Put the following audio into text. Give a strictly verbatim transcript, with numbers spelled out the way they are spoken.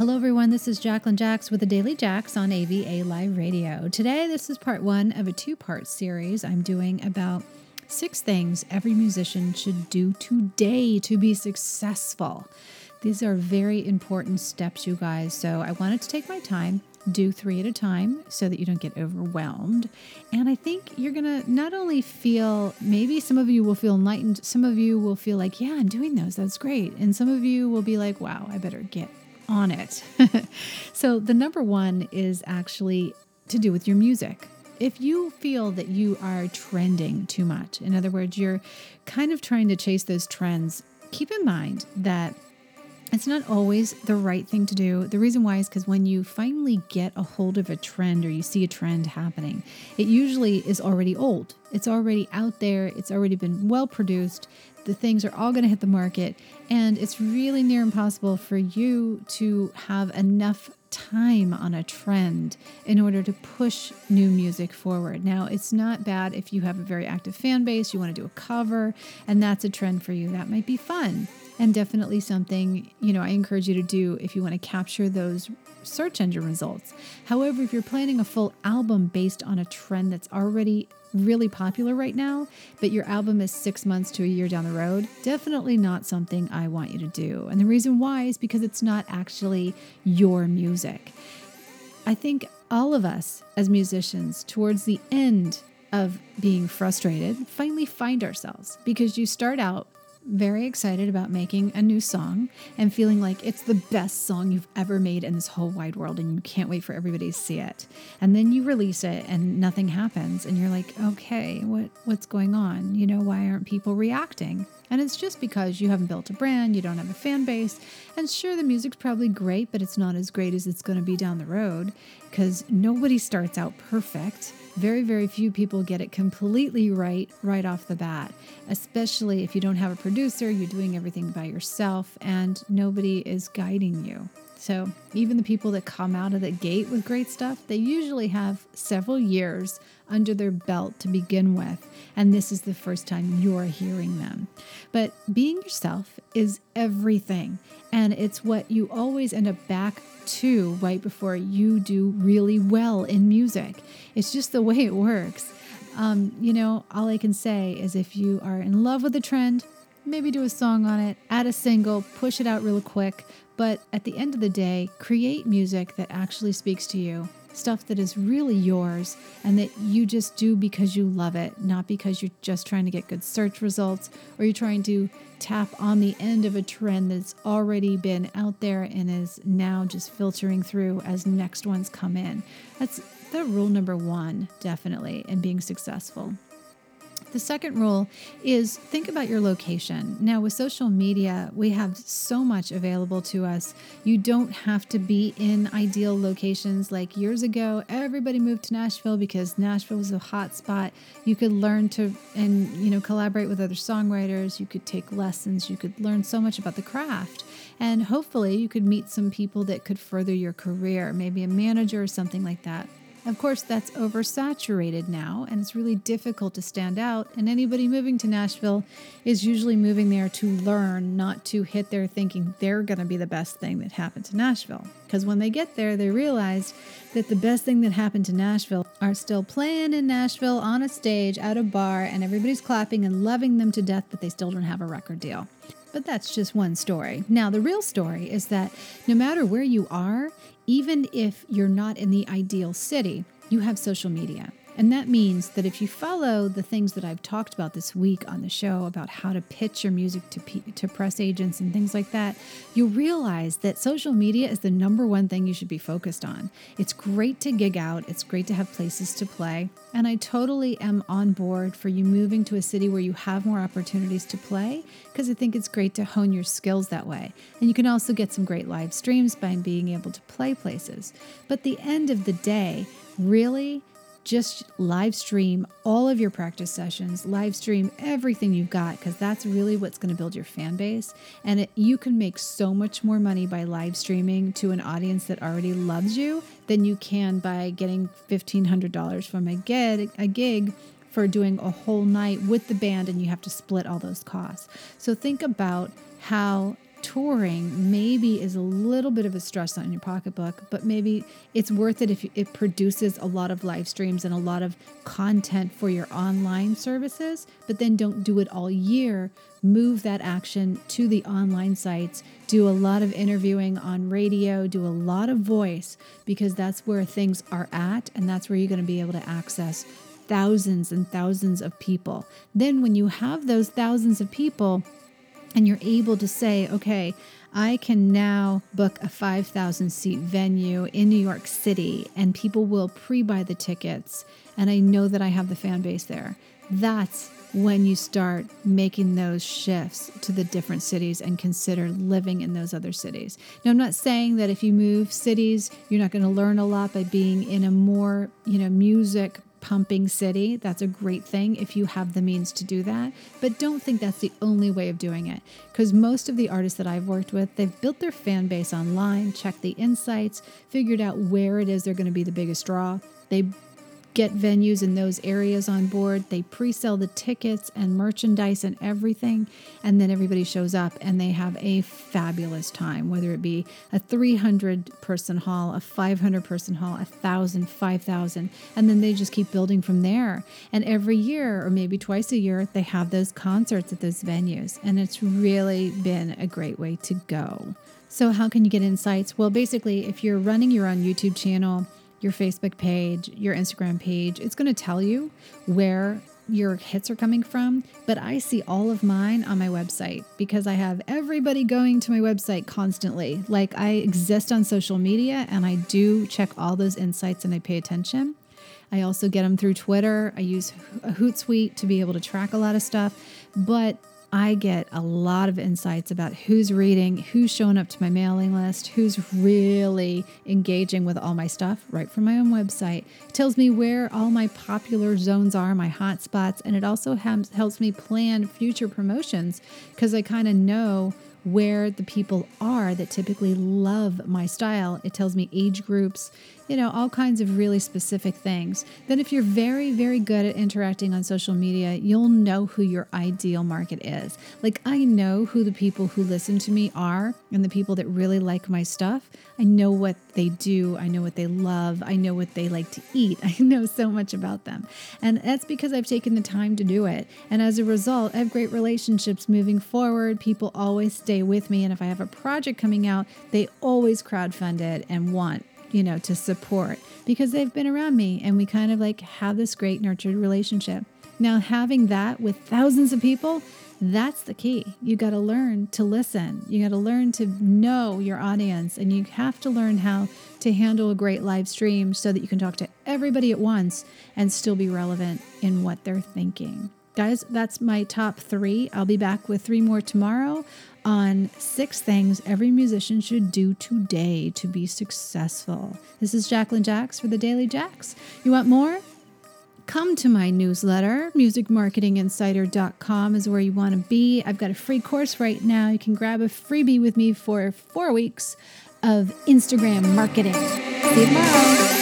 Hello, everyone. This is Jacqueline Jax with The Daily Jax on A V A Live Radio. Today, this is part one of a two-part series I'm doing about six things every musician should do today to be successful. These are very important steps, you guys, so I wanted to take my time, do three at a time so that you don't get overwhelmed. And I think you're going to not only feel, maybe some of you will feel enlightened, some of you will feel like, yeah, I'm doing those, that's great. And some of you will be like, wow, I better get on it. So the number one is actually to do with your music. If you feel that you are trending too much, in other words, you're kind of trying to chase those trends, keep in mind that it's not always the right thing to do. The reason why is because when you finally get a hold of a trend or you see a trend happening, it usually is already old. It's already out there. It's already been well produced. The things are all going to hit the market. And it's really near impossible for you to have enough time on a trend in order to push new music forward. Now, it's not bad if you have a very active fan base, you want to do a cover, and that's a trend for you. That might be fun. And definitely something, you know, I encourage you to do if you want to capture those search engine results. However, if you're planning a full album based on a trend that's already really popular right now, but your album is six months to a year down the road, definitely not something I want you to do. And the reason why is because it's not actually your music. I think all of us as musicians, towards the end of being frustrated, finally find ourselves, because you start out very excited about making a new song and feeling like it's the best song you've ever made in this whole wide world and you can't wait for everybody to see it. And then you release it and nothing happens and you're like, okay, what what's going on? You know, why aren't people reacting? And it's just because you haven't built a brand, you don't have a fan base, and sure, the music's probably great, but it's not as great as it's going to be down the road because nobody starts out perfect. Very, very few people get it completely right, right off the bat, especially if you don't have a producer, you're doing everything by yourself, and nobody is guiding you. So even the people that come out of the gate with great stuff, they usually have several years under their belt to begin with. And this is the first time you're hearing them. But being yourself is everything. And it's what you always end up back to right before you do really well in music. It's just the way it works. Um, you know, all I can say is if you are in love with a trend, maybe do a song on it, add a single, push it out real quick. But at the end of the day, create music that actually speaks to you, stuff that is really yours and that you just do because you love it, not because you're just trying to get good search results or you're trying to tap on the end of a trend that's already been out there and is now just filtering through as next ones come in. That's the rule number one, definitely, in being successful. The second rule is think about your location. Now, with social media, we have so much available to us. You don't have to be in ideal locations. Like years ago, everybody moved to Nashville because Nashville was a hot spot. You could learn to, and you know, collaborate with other songwriters. You could take lessons. You could learn so much about the craft. And hopefully you could meet some people that could further your career, maybe a manager or something like that. Of course, that's oversaturated now, and it's really difficult to stand out. And anybody moving to Nashville is usually moving there to learn, not to hit there thinking they're going to be the best thing that happened to Nashville. Because when they get there, they realize that the best thing that happened to Nashville are still playing in Nashville on a stage at a bar, and everybody's clapping and loving them to death, but they still don't have a record deal. But that's just one story. Now, the real story is that no matter where you are, even if you're not in the ideal city, you have social media. And that means that if you follow the things that I've talked about this week on the show about how to pitch your music to pe- to press agents and things like that, you'll realize that social media is the number one thing you should be focused on. It's great to gig out. It's great to have places to play. And I totally am on board for you moving to a city where you have more opportunities to play, because I think it's great to hone your skills that way. And you can also get some great live streams by being able to play places. But the end of the day, really, just live stream all of your practice sessions, live stream everything you've got, because that's really what's going to build your fan base. And it, you can make so much more money by live streaming to an audience that already loves you than you can by getting fifteen hundred dollars from a gig, a gig for doing a whole night with the band, and you have to split all those costs. So think about how touring maybe is a little bit of a stress on your pocketbook, but maybe it's worth it if it produces a lot of live streams and a lot of content for your online services, but then don't do it all year. Move that action to the online sites, do a lot of interviewing on radio, do a lot of voice, because that's where things are at, and that's where you're going to be able to access thousands and thousands of people. Then when you have those thousands of people, and you're able to say, okay, I can now book a five thousand seat venue in New York City and people will pre-buy the tickets. And I know that I have the fan base there. That's when you start making those shifts to the different cities and consider living in those other cities. Now, I'm not saying that if you move cities, you're not going to learn a lot by being in a more, you know, music pumping city. That's a great thing if you have the means to do that, but don't think that's the only way of doing it, because most of the artists that I've worked with, they've built their fan base online, checked the insights, figured out where it is they're going to be the biggest draw. They get venues in those areas on board, they pre-sell the tickets and merchandise and everything, and then everybody shows up and they have a fabulous time, whether it be a three hundred person hall, a five hundred person hall, a thousand, five thousand, and then they just keep building from there. And every year, or maybe twice a year, they have those concerts at those venues, and it's really been a great way to go. So how can you get insights? Well, basically, if you're running your own YouTube channel, your Facebook page, your Instagram page, it's going to tell you where your hits are coming from. But I see all of mine on my website because I have everybody going to my website constantly. Like, I exist on social media and I do check all those insights and I pay attention. I also get them through Twitter. I use Hootsuite to be able to track a lot of stuff, but I get a lot of insights about who's reading, who's showing up to my mailing list, who's really engaging with all my stuff right from my own website. It tells me where all my popular zones are, my hotspots, and it also helps me plan future promotions because I kind of know where the people are that typically love my style. It tells me age groups, you know, all kinds of really specific things. Then if you're very, very good at interacting on social media, you'll know who your ideal market is. Like, I know who the people who listen to me are and the people that really like my stuff. I know what they do. I know what they love. I know what they like to eat. I know so much about them. And that's because I've taken the time to do it. And as a result, I have great relationships moving forward. People always stay with me, and if I have a project coming out, they always crowdfund it and want, you know, to support because they've been around me and we kind of like have this great nurtured relationship. Now, having that with thousands of people, that's the key. You got to learn to listen. You got to learn to know your audience, and you have to learn how to handle a great live stream so that you can talk to everybody at once and still be relevant in what they're thinking. Guys, that's my top three. I'll be back with three more tomorrow on six things every musician should do today to be successful. This is Jacqueline Jax for The Daily Jax. You want more? Come to my newsletter. music marketing insider dot com is where you want to be. I've got a free course right now. You can grab a freebie with me for four weeks of Instagram marketing. See you tomorrow.